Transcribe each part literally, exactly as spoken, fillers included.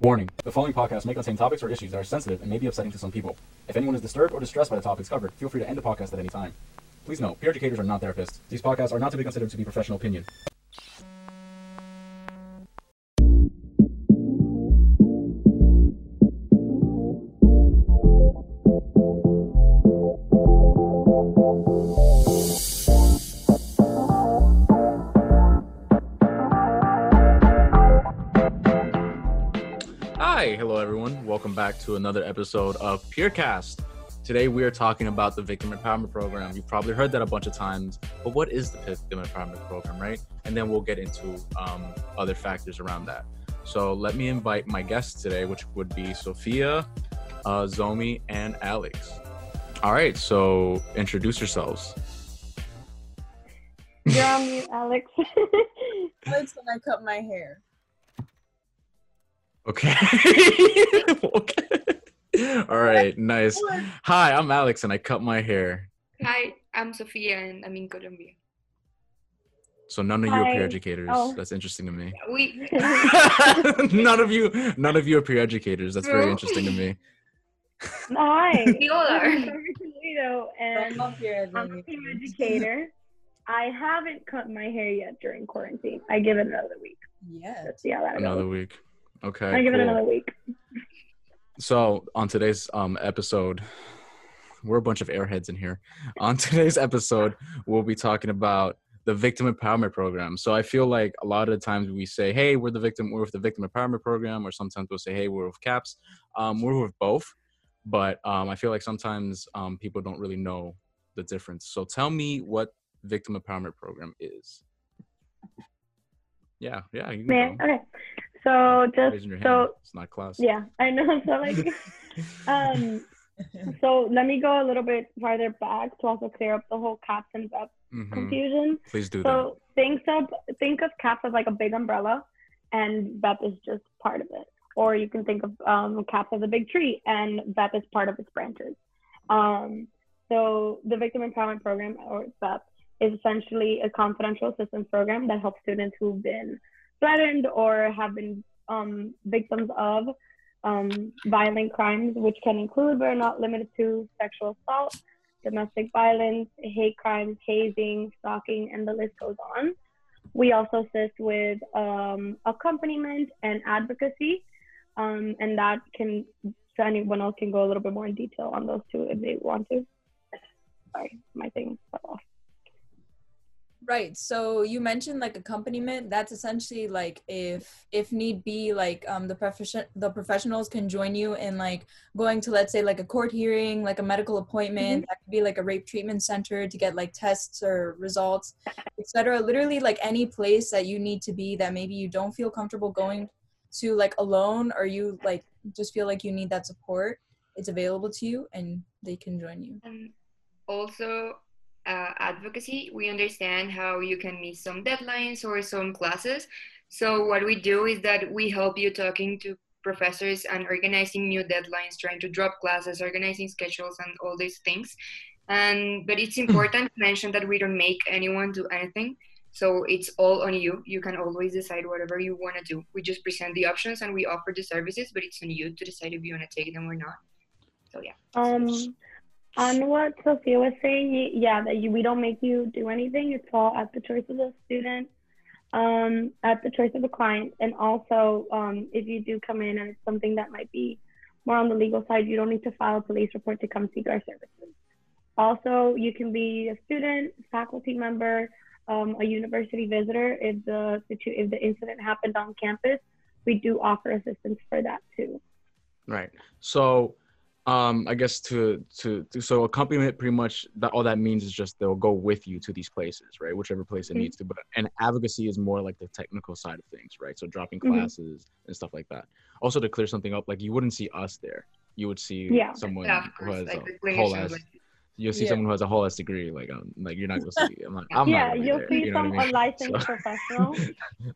Warning, the following podcast may contain topics or issues that are sensitive and may be upsetting to some people. If anyone is disturbed or distressed by the topics covered, feel free to end the podcast at any time. Please note, peer educators are not therapists. These podcasts are not to be considered to be professional opinion. Welcome back to another episode of Peercast. Today we are talking about the Victim Empowerment Program. You've probably heard that a bunch of times, but what is the Victim Empowerment Program, right? And then we'll get into um, other factors around that. So let me invite my guests today, which would be Sofia, uh, Zomi, and Alex. All right, so introduce yourselves. You're on mute, Alex. That's when I cut my hair. Okay. Okay. All right. Nice. Hi, I'm Alex and I cut my hair. Hi, I'm Sofia and I'm in Colombia. So none of Hi. You are peer educators. Oh. That's interesting to me. We None of you none of you are peer educators. That's very interesting to me. Hi. We all are. I'm Sofia Toledo and I'm a peer educator. I haven't cut my hair yet during quarantine. I give it another week. Yeah. Let's see how that another goes. week. Okay. I give cool. it another week. So on today's um, episode, we're a bunch of airheads in here. On today's episode, we'll be talking about the Victim Empowerment Program. So I feel like a lot of the times we say, hey, we're the victim, we're with the Victim Empowerment Program, or sometimes we'll say, hey, we're with CAPS. Um, we're with both, but um, I feel like sometimes um, people don't really know the difference. So tell me what Victim Empowerment Program is. Yeah, yeah. You can Man, go. Okay. So just so it's not class. Yeah, I know. So like, um, so let me go a little bit farther back to also clear up the whole CAPS and up mm-hmm. confusion. Please do so that. So think of think of CAPS as like a big umbrella, and B E P is just part of it. Or you can think of um, CAPS as a big tree, and B E P is part of its branches. Um, so the Victim Empowerment Program, or B E P, is essentially a confidential assistance program that helps students who've been threatened or have been um, victims of um, violent crimes, which can include but are not limited to sexual assault, domestic violence, hate crimes, hazing, stalking, and the list goes on. We also assist with um, accompaniment and advocacy, um, and that can, so anyone else can go a little bit more in detail on those two if they want to. Sorry, my thing fell off. Right. So you mentioned like accompaniment. That's essentially like if if need be, like um, the profession the professionals can join you in like going to, let's say, like a court hearing, like a medical appointment. Mm-hmm. That could be like a rape treatment center to get like tests or results, et cetera. Literally like any place that you need to be that maybe you don't feel comfortable going to like alone, or you like just feel like you need that support. It's available to you, and they can join you. And also. Uh, advocacy, we understand how you can miss some deadlines or some classes. So what we do is that we help you talking to professors and organizing new deadlines, trying to drop classes, organizing schedules, and all these things. And but it's important to mention that we don't make anyone do anything. So it's all on you. You can always decide whatever you want to do. We just present the options and we offer the services, but it's on you to decide if you want to take them or not. So yeah. Um. On what Sofia was saying, yeah, that you, we don't make you do anything. It's all at the choice of the student, um, at the choice of the client. And also, um, if you do come in and it's something that might be more on the legal side, you don't need to file a police report to come seek our services. Also, you can be a student, faculty member, um, a university visitor. If the situ- if the incident happened on campus, we do offer assistance for that too. Right. So... Um, I guess to, to, to, so accompaniment pretty much that all that means is just they'll go with you to these places, right? Whichever place it mm-hmm. needs to, but and advocacy is more like the technical side of things, right? So dropping classes mm-hmm. and stuff like that. Also to clear something up, like you wouldn't see us there. You would see yeah. someone yeah, who has like a whole ass, like, you'll see yeah. someone who has a whole ass degree. Like, um, like you're not going to see, I'm like, I'm yeah, not really you'll there, see you know some, I mean? a licensed so, professional.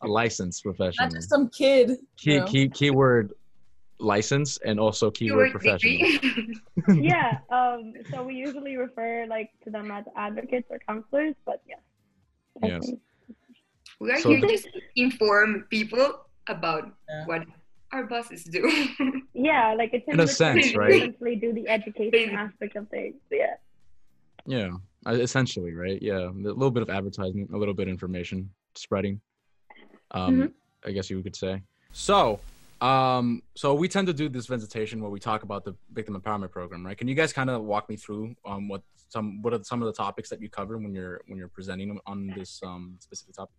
A licensed professional. Not just some kid. Key, you know? key, keyword. License and also keyword professional. yeah, um, so we usually refer like to them as advocates or counselors, but yeah, Yes. We are so here just to inform people about yeah. what our bosses do. Yeah, like it's in a sense, right? Simply do the education aspect of things. Yeah. Yeah, essentially, right? Yeah, a little bit of advertisement, a little bit of information spreading. Um, mm-hmm. I guess you could say. So, um, so we tend to do this visitation where we talk about the Victim Empowerment Program, right? Can you guys kind of walk me through um what some what are some of the topics that you cover when you're when you're presenting on this um specific topic?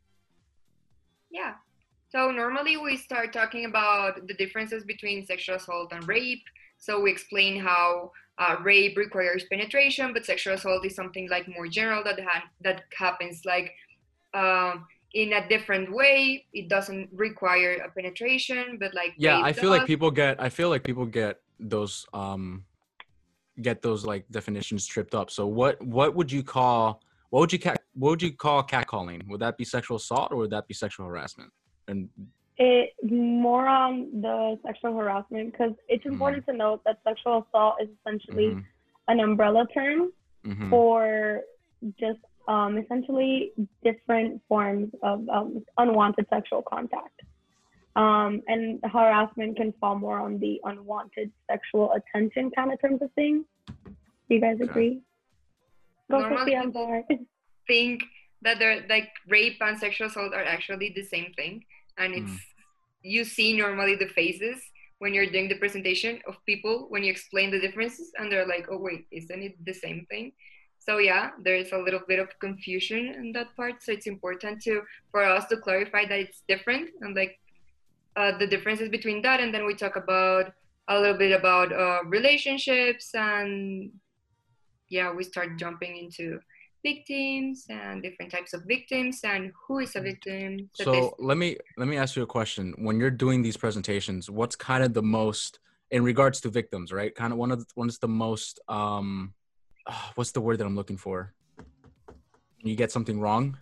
Yeah. So normally we start talking about the differences between sexual assault and rape. So we explain how uh, rape requires penetration, but sexual assault is something like more general that ha- that happens like um, in a different way. It doesn't require a penetration, but like yeah, I feel does. like people get I feel like people get those um get those like definitions tripped up. So what what would you call what would you cat what would you call catcalling? Would that be sexual assault or would that be sexual harassment? And it more on the sexual harassment because it's important mm-hmm. to note that sexual assault is essentially mm-hmm. an umbrella term mm-hmm. for just um, essentially different forms of um, unwanted sexual contact. Um, and harassment can fall more on the unwanted sexual attention kind of terms of things. Do you guys agree? Go Sophia, I'm sorry. Think that they're like rape and sexual assault are actually the same thing. And it's mm. you see normally the faces when you're doing the presentation of people when you explain the differences, and they're like, "Oh wait, isn't it the same thing?" So yeah, there is a little bit of confusion in that part. So it's important to for us to clarify that it's different and like uh, the differences between that. And then we talk about a little bit about uh, relationships, and yeah, we start jumping into victims and different types of victims and who is a victim. So, so let me let me ask you a question. When you're doing these presentations, what's kind of the most in regards to victims, right? Kind of one of the, one's the most um what's the word that I'm looking for? You get something wrong?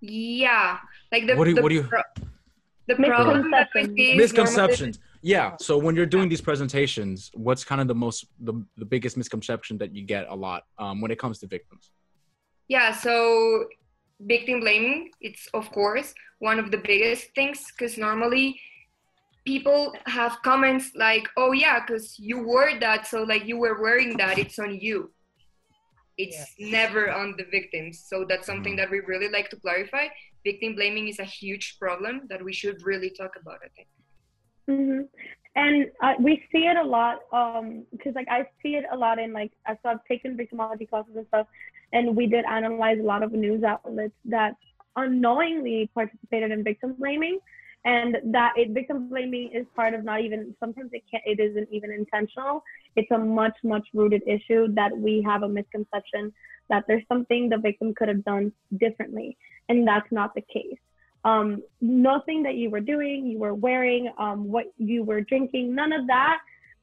Yeah. Like the what do you, the, what do you, pro- the problem misconceptions. misconceptions. Yeah. So when you're doing these presentations, what's kind of the most the, the biggest misconception that you get a lot um, when it comes to victims? Yeah, so victim blaming, it's of course one of the biggest things because normally people have comments like, oh yeah, because you wore that, so like you were wearing that, it's on you. It's yeah. never on the victims. So that's something mm-hmm. that we really like to clarify. Victim blaming is a huge problem that we should really talk about, I think. Mm-hmm. And uh, we see it a lot because um, like I see it a lot in like, so I've taken victimology classes and stuff, and we did analyze a lot of news outlets that unknowingly participated in victim blaming, and that it, victim blaming is part of not even, sometimes it can't, it isn't even intentional. It's a much, much rooted issue that we have a misconception that there's something the victim could have done differently. And that's not the case. Um, nothing that you were doing, you were wearing, um, what you were drinking, none of that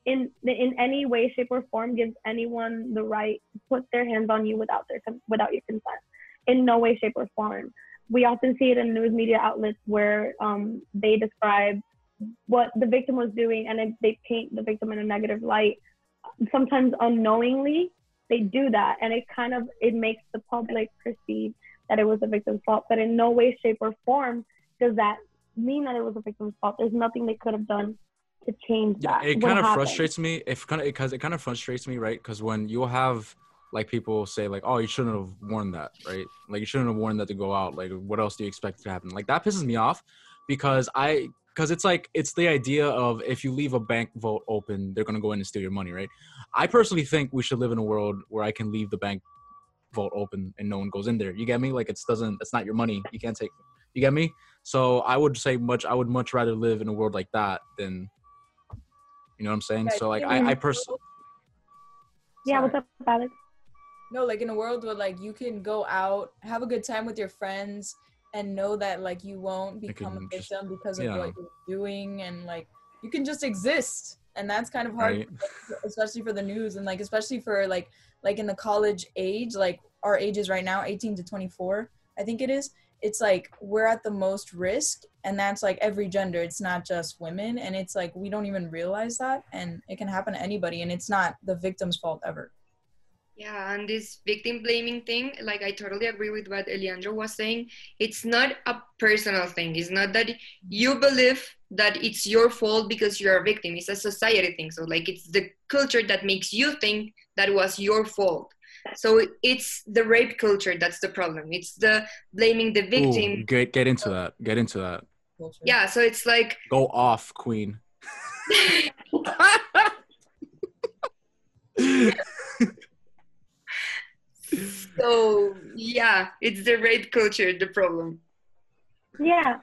in in any way, shape, or form gives anyone the right to put their hands on you without their without your consent, in no way, shape, or form. We often see it in news media outlets where um, they describe what the victim was doing, and then they paint the victim in a negative light. Sometimes unknowingly, they do that, and it kind of it makes the public perceive that it was the victim's fault, but in no way, shape, or form does that mean that it was the victim's fault. There's nothing they could have done to change that. Yeah, it kind of happened? frustrates me. If kind of because it, it kind of frustrates me, right? Because when you'll have like people say like, "Oh, you shouldn't have worn that," right? Like you shouldn't have worn that to go out. Like what else do you expect to happen? Like that pisses me off because I because it's like it's the idea of if you leave a bank vault open, they're gonna go in and steal your money, right? I personally think we should live in a world where I can leave the bank vault open and no one goes in there. You get me? Like it's doesn't. It's not your money. You can't take. You get me? So I would say much. I would much rather live in a world like that than. You know what I'm saying? So like I, I personally. Yeah, what's up, Alex? No, like in a world where like you can go out, have a good time with your friends, and know that like you won't become a victim because of yeah. what you're doing, and like you can just exist, and that's kind of hard, right. Especially for the news, and like especially for like like in the college age, like our ages right now, eighteen to twenty-four, I think it is. It's like we're at the most risk, and that's like every gender. It's not just women, and it's like we don't even realize that, and it can happen to anybody, and it's not the victim's fault ever. Yeah, and this victim blaming thing, like I totally agree with what Eliandro was saying. It's not a personal thing. It's not that you believe that it's your fault because you're a victim. It's a society thing. So like it's the culture that makes you think that was your fault. So it's the rape culture that's the problem. It's the blaming the victim. Ooh, get, get into that. Get into that. Yeah, so it's like... Go off, queen. So, yeah, it's the rape culture, the problem. Yeah.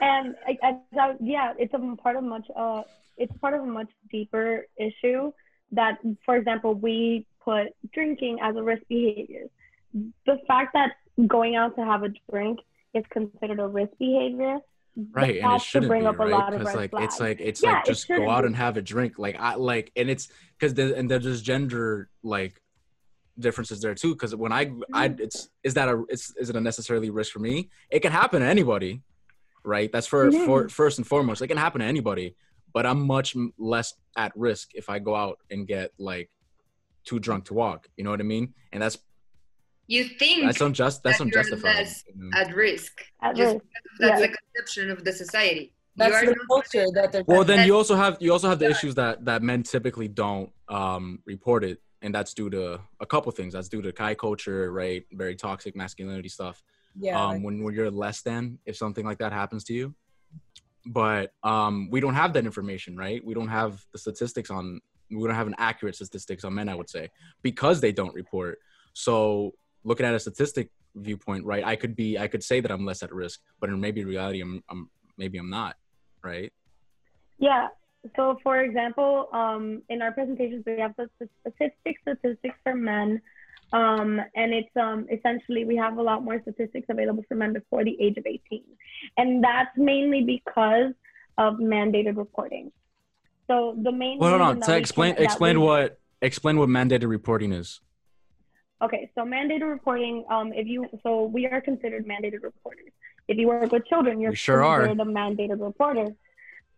And I, I thought, yeah, it's a part of much, uh, it's part of a much deeper issue that, for example, we put drinking as a risk behavior. The fact that going out to have a drink is considered a risk behavior. Right, and it shouldn't bring be, up a right? lot of red like, flags. It's like, it's yeah, like, just it go out be. and have a drink. Like, I like, and it's, because the, and there's gender, like, differences there too, because when I, I it's is that a it's is it a necessarily risk for me? It can happen to anybody, right? That's for, yeah. for first and foremost. It can happen to anybody, but I'm much less at risk if I go out and get like too drunk to walk. You know what I mean? And that's you think that's unjust. That's that unjustified. You know? At risk. At risk. That's yeah. the conception of the society. That's you are the culture that they're well. Then you also have you also have the issues that that men typically don't um report it. And that's due to a couple things. That's due to Kai culture, right? Very toxic masculinity stuff. Yeah. Um, when, when you're less than, if something like that happens to you. But um, we don't have that information, right? We don't have the statistics on, we don't have an accurate statistics on men, I would say, because they don't report. So looking at a statistic viewpoint, right? I could be, I could say that I'm less at risk, but in maybe reality, I'm, I'm maybe I'm not, right? Yeah. So, for example, um, in our presentations, we have the specific statistics for men, um, and it's um, essentially we have a lot more statistics available for men before the age of eighteen. And that's mainly because of mandated reporting. So the main well, no, no, to explain, explain, what, explain what mandated reporting is. Okay, so mandated reporting, um, if you, so we are considered mandated reporters. If you work with children, you're sure considered are. a mandated reporter.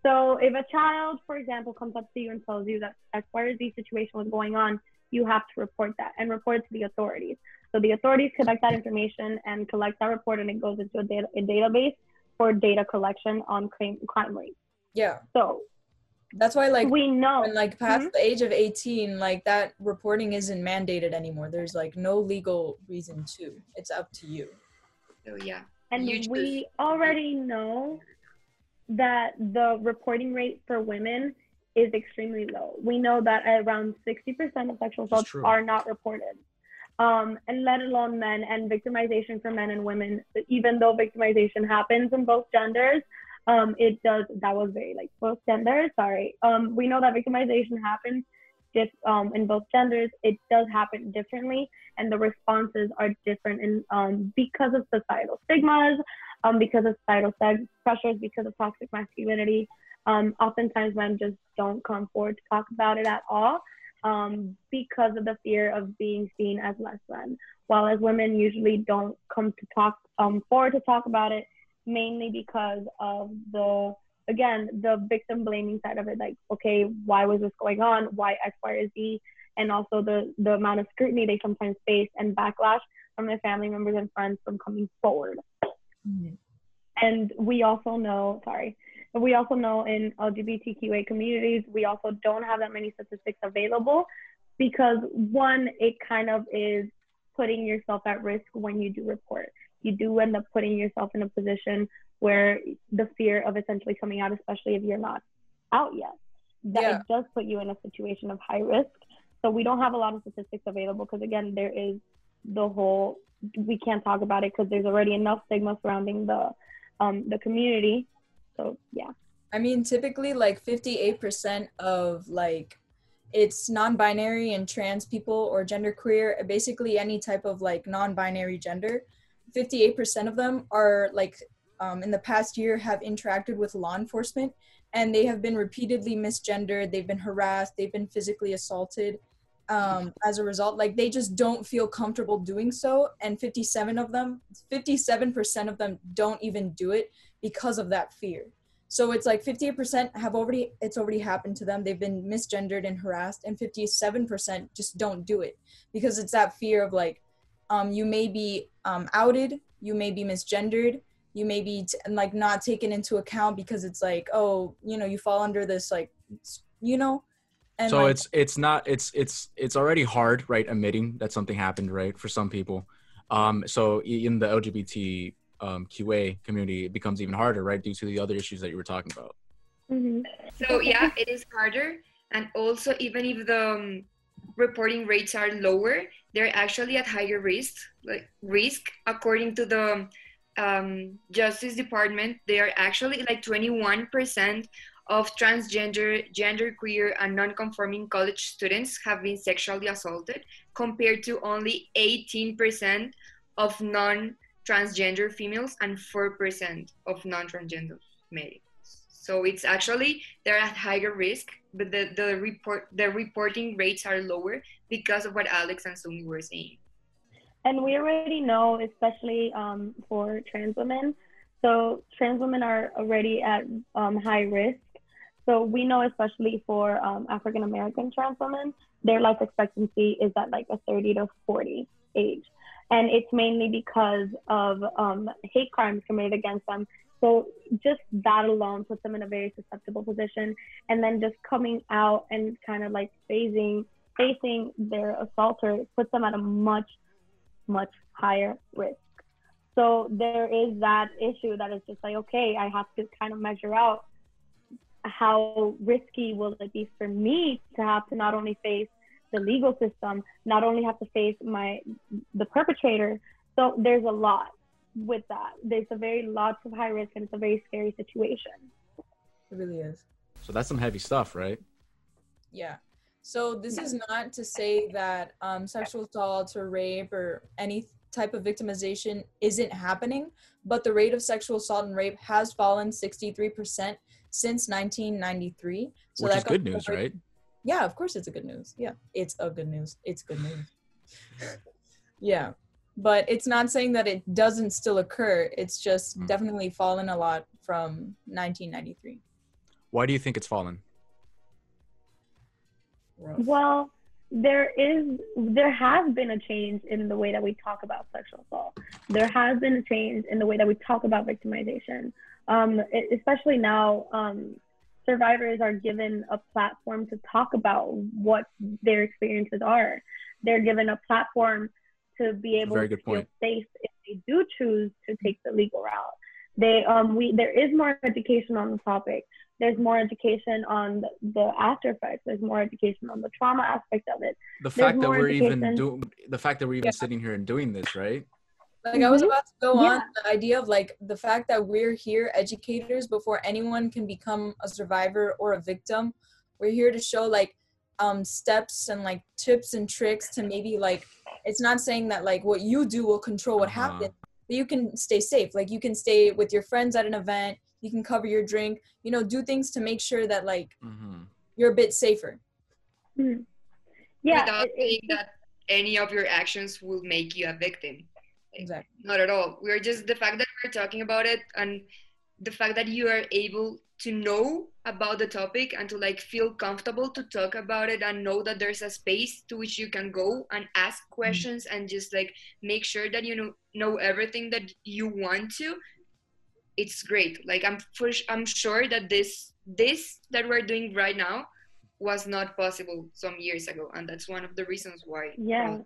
So if a child, for example, comes up to you and tells you that as far as the situation was going on, you have to report that and report to the authorities. So the authorities collect that information and collect that report, and it goes into a, data, a database for data collection on crime, crime rates. Yeah. So that's why, like, we know when, like, past mm-hmm. the age of eighteen, like, that reporting isn't mandated anymore. There's, like, no legal reason to. It's up to you. So, yeah. And you we just- already know... that the reporting rate for women is extremely low. We know that around sixty percent of sexual assaults are not reported. Um, and let alone men, and victimization for men and women, even though victimization happens in both genders, um, it does, that was very like both genders, sorry. Um, we know that victimization happens just, um, in both genders. It does happen differently, and the responses are different in, um, because of societal stigmas, Um, because of societal pressures, because of toxic masculinity. Um, oftentimes men just don't come forward to talk about it at all um, because of the fear of being seen as less than. While as women usually don't come to talk um, forward to talk about it, mainly because of the, again, the victim blaming side of it. Like, okay, why was this going on? Why X, Y, or Z? And also the, the amount of scrutiny they sometimes face and backlash from their family members and friends from coming forward. And we also know, sorry, we also know in L G B T Q A communities, we also don't have that many statistics available because, one, it kind of is putting yourself at risk when you do report. You do end up putting yourself in a position where the fear of essentially coming out, especially if you're not out yet, that yeah. it does put you in a situation of high risk. So we don't have a lot of statistics available because, again, there is the whole... we can't talk about it because there's already enough stigma surrounding the um the community. So yeah, I mean, typically like fifty-eight percent of like it's non-binary and trans people or genderqueer, basically any type of like non-binary gender, fifty-eight percent of them are like um in the past year have interacted with law enforcement, and they have been repeatedly misgendered, they've been harassed, they've been physically assaulted. Um, as a result, like they just don't feel comfortable doing so, and fifty-seven of them, fifty-seven percent of them don't even do it because of that fear. So it's like fifty-eight percent have already, it's already happened to them. They've been misgendered and harassed, and fifty-seven percent just don't do it because it's that fear of like, um, you may be um, outed, you may be misgendered, you may be t- like not taken into account because it's like, oh, you know, you fall under this, like, you know. And so like, it's, it's not, it's, it's, it's already hard, right? Admitting that something happened, right? For some people. Um, so in the L G B T um, Q A community, it becomes even harder, right? Due to the other issues that you were talking about. Mm-hmm. So yeah, it is harder. And also, even if the um, reporting rates are lower, they're actually at higher risk, like risk, according to the um, Justice Department. They are actually like twenty-one percent of transgender, genderqueer, and non-conforming college students have been sexually assaulted, compared to only eighteen percent of non-transgender females and four percent of non-transgender males. So it's actually, they're at higher risk, but the, the report the reporting rates are lower because of what Alex and Sumi were saying. And we already know, especially um, for trans women, so trans women are already at um, high risk. So we know, especially for um, African-American trans women, their life expectancy is at like a thirty to forty age. And it's mainly because of um, hate crimes committed against them. So just that alone puts them in a very susceptible position. And then just coming out and kind of like facing, facing their assaulter puts them at a much, much higher risk. So there is that issue that is just like, okay, I have to kind of measure out how risky will it be for me to have to not only face the legal system, not only have to face my the perpetrator. So there's a lot with that. There's a very lots of high risk, and it's a very scary situation. It really is. So that's some heavy stuff, right? Yeah. So this is not to say that um, sexual assault or rape or any type of victimization isn't happening, but the rate of sexual assault and rape has fallen sixty-three percent since nineteen ninety-three. So which that is good news, over, right? Yeah, of course it's a good news. Yeah, it's a good news. It's good news. Yeah, but it's not saying that it doesn't still occur. It's just mm. definitely fallen a lot from nineteen ninety-three. Why do you think it's fallen? Rough. Well, there is, there has been a change in the way that we talk about sexual assault. There has been a change in the way that we talk about victimization. Um, especially now, um, survivors are given a platform to talk about what their experiences are. They're given a platform to be able to feel safe if they do choose to take the legal route. They, um, we, there is more education on the topic. There's more education on the, the after effects. There's more education on the trauma aspect of it. The fact that we're education. even doing, the fact that we're even yeah. sitting here and doing this, right? Like I was about to go yeah. on the idea of like the fact that we're here, educators, before anyone can become a survivor or a victim. We're here to show like um, steps and like tips and tricks to maybe like, it's not saying that like what you do will control what uh-huh. happens, but you can stay safe. Like you can stay with your friends at an event, you can cover your drink, you know, do things to make sure that like mm-hmm. you're a bit safer. Mm-hmm. Yeah. Without saying that any of your actions will make you a victim. Exactly. Not at all. We're just, the fact that we're talking about it and the fact that you are able to know about the topic and to like feel comfortable to talk about it and know that there's a space to which you can go and ask questions mm-hmm. and just like make sure that you know, know everything that you want to. It's great. Like I'm for, I'm sure that this this that we're doing right now was not possible some years ago, and that's one of the reasons why yeah.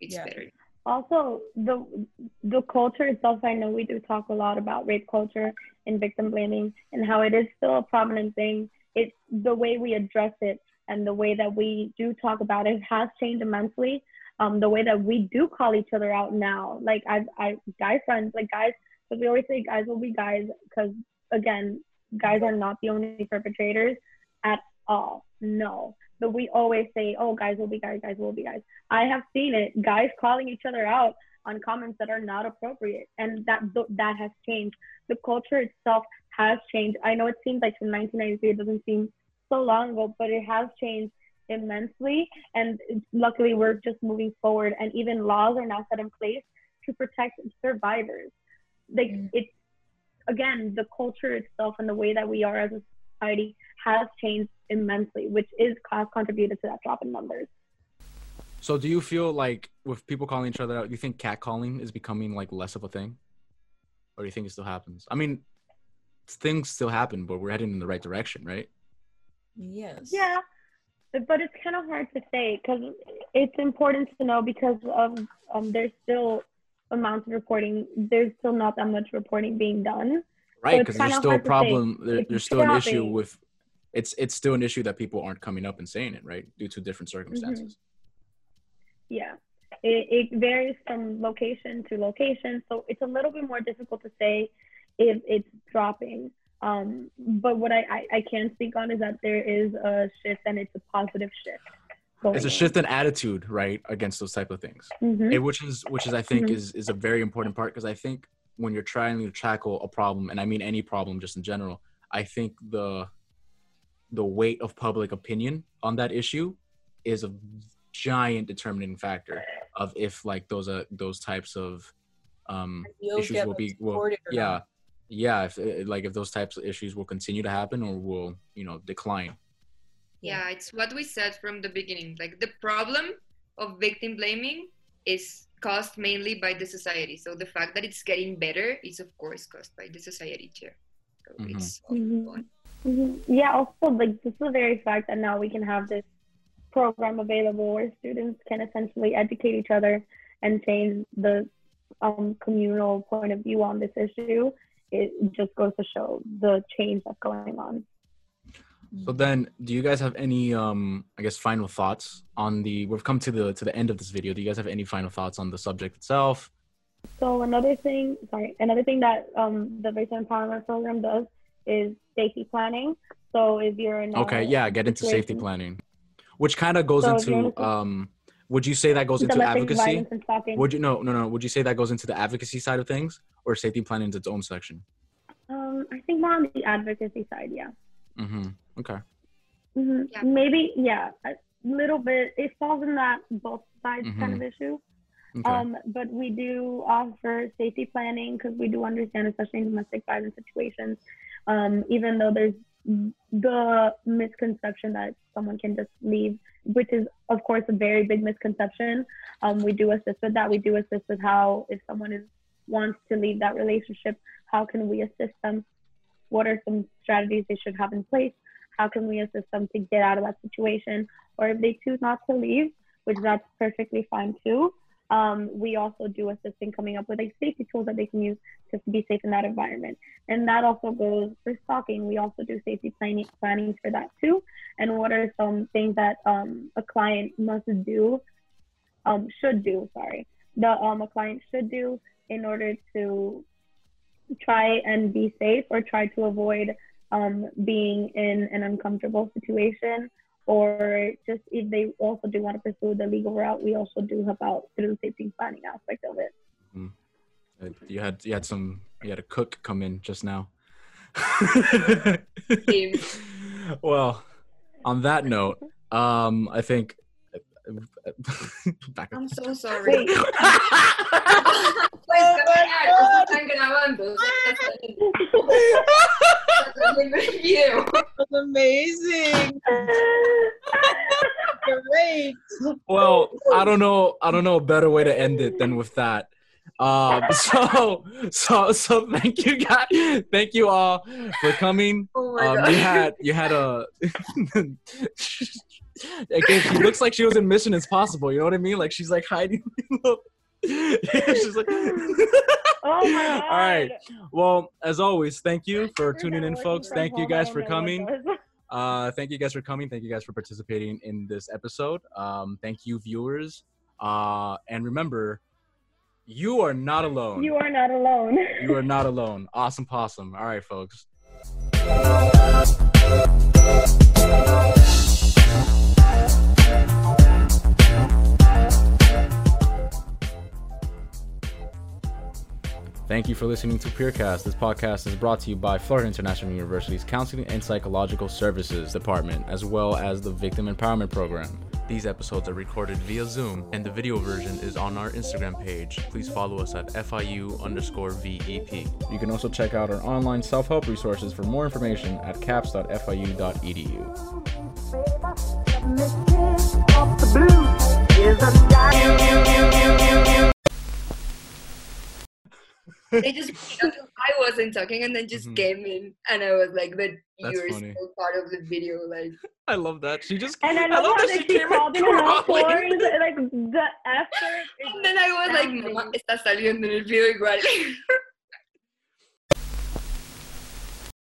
it's yeah. better. Also, the the culture itself, I know we do talk a lot about rape culture and victim blaming and how it is still a prominent thing. It's the way we address it and the way that we do talk about it has changed immensely. Um, the way that we do call each other out now. Like I, I guy friends, like guys, because we always say guys will be guys because, again, guys are not the only perpetrators at all. No. But we always say, oh, guys will be guys, guys will be guys. I have seen it, guys calling each other out on comments that are not appropriate. And that that has changed. The culture itself has changed. I know it seems like from nineteen ninety-three, it doesn't seem so long ago, but it has changed immensely. And luckily, we're just moving forward. And even laws are now set in place to protect survivors. Like, mm. it's again, the culture itself and the way that we are as a society has changed immensely, which is class contributed to that drop in numbers. So do you feel like with people calling each other out, do you think catcalling is becoming like less of a thing? Or do you think it still happens? I mean, things still happen, but we're heading in the right direction, right? Yes. Yeah. But it's kind of hard to say because it's important to know because of um, there's still amounts of reporting. There's still not that much reporting being done. Right, because so there's still a problem. There, there's still dropping. An issue with it's it's still an issue that people aren't coming up and saying it, right, due to different circumstances. Mm-hmm. Yeah, it, it varies from location to location, so it's a little bit more difficult to say if it's dropping. Um, but what I, I, I can speak on is that there is a shift, and it's a positive shift. It's a shift in attitude, right, against those type of things, mm-hmm. it, which is, which is I think mm-hmm. is, is a very important part, because I think when you're trying to tackle a problem, and I mean any problem just in general, I think the, the weight of public opinion on that issue is a giant determining factor of if like those, uh, those types of um, issues will be, will, yeah. Yeah, if like if those types of issues will continue to happen or will, you know, decline. Yeah, it's what we said from the beginning. Like the problem of victim blaming is caused mainly by the society. So the fact that it's getting better is of course caused by the society too. So mm-hmm. it's mm-hmm. Mm-hmm. Yeah, also like just the very fact that now we can have this program available where students can essentially educate each other and change the um, communal point of view on this issue. It just goes to show the change that's going on. So then, do you guys have any, um, I guess, final thoughts on the, we've come to the to the end of this video. Do you guys have any final thoughts on the subject itself? So another thing, sorry, another thing that um, the Victim Empowerment Program does is safety planning. So if you're in- Okay, yeah, get into safety planning, which kind of goes so into, um, would you say that goes into advocacy? Would you, no, no, no. Would you say that goes into the advocacy side of things? Or safety planning is its own section? Um, I think more on the advocacy side, yeah. Mm-hmm. Okay. Mm-hmm. Yeah. Maybe, yeah, a little bit. It falls in that both sides mm-hmm. kind of issue. Okay. Um, but we do offer safety planning because we do understand, especially in domestic violence situations, um, even though there's the misconception that someone can just leave, which is, of course, a very big misconception. Um, we do assist with that. We do assist with how if someone is wants to leave that relationship, how can we assist them? What are some strategies they should have in place? How can we assist them to get out of that situation? Or if they choose not to leave, which that's perfectly fine too, um, we also do assist in coming up with like safety tools that they can use to be safe in that environment. And that also goes for stalking. We also do safety planning, planning for that too. And what are some things that um, a client must do, um, should do, sorry, the um, a client should do in order to try and be safe or try to avoid um, being in an uncomfortable situation, or just if they also do want to pursue the legal route, we also do help out through the safety planning aspect of it. Mm-hmm. Uh, you had you had some you had a cook come in just now. Well, on that note, um, I think. Back I'm so sorry. That's amazing. Great. Well, I don't know. I don't know a better way to end it than with that. Um, so, so, so, thank you guys. Thank you all for coming. Oh um, you had, you had a. Again, she looks like she was in Mission Impossible. You know what I mean? Like she's like hiding. Yeah, she's like. Oh my God. All right. Well, as always, thank you for tuning in, folks. Thank you guys for coming. Uh, thank you guys for coming. Thank you guys for participating in this episode. Um, thank you, viewers. Uh, and remember, you are not alone. You are not alone. You are not alone. Awesome possum. All right, folks. Thank you for listening to Peercast. This podcast is brought to you by Florida International University's Counseling and Psychological Services Department, as well as the Victim Empowerment Program. These episodes are recorded via Zoom, and the video version is on our Instagram page. Please follow us at FIU underscore VEP. You can also check out our online self-help resources for more information at caps dot f i u dot e d u. They just, you know, I wasn't talking and then just mm-hmm. came in, and I was like, but you're still part of the video. Like, I love that. She just, and I love, I love how that she, she came called in crawling. Like, the effort. And then I was like, Mamá, está saliendo en el video igual.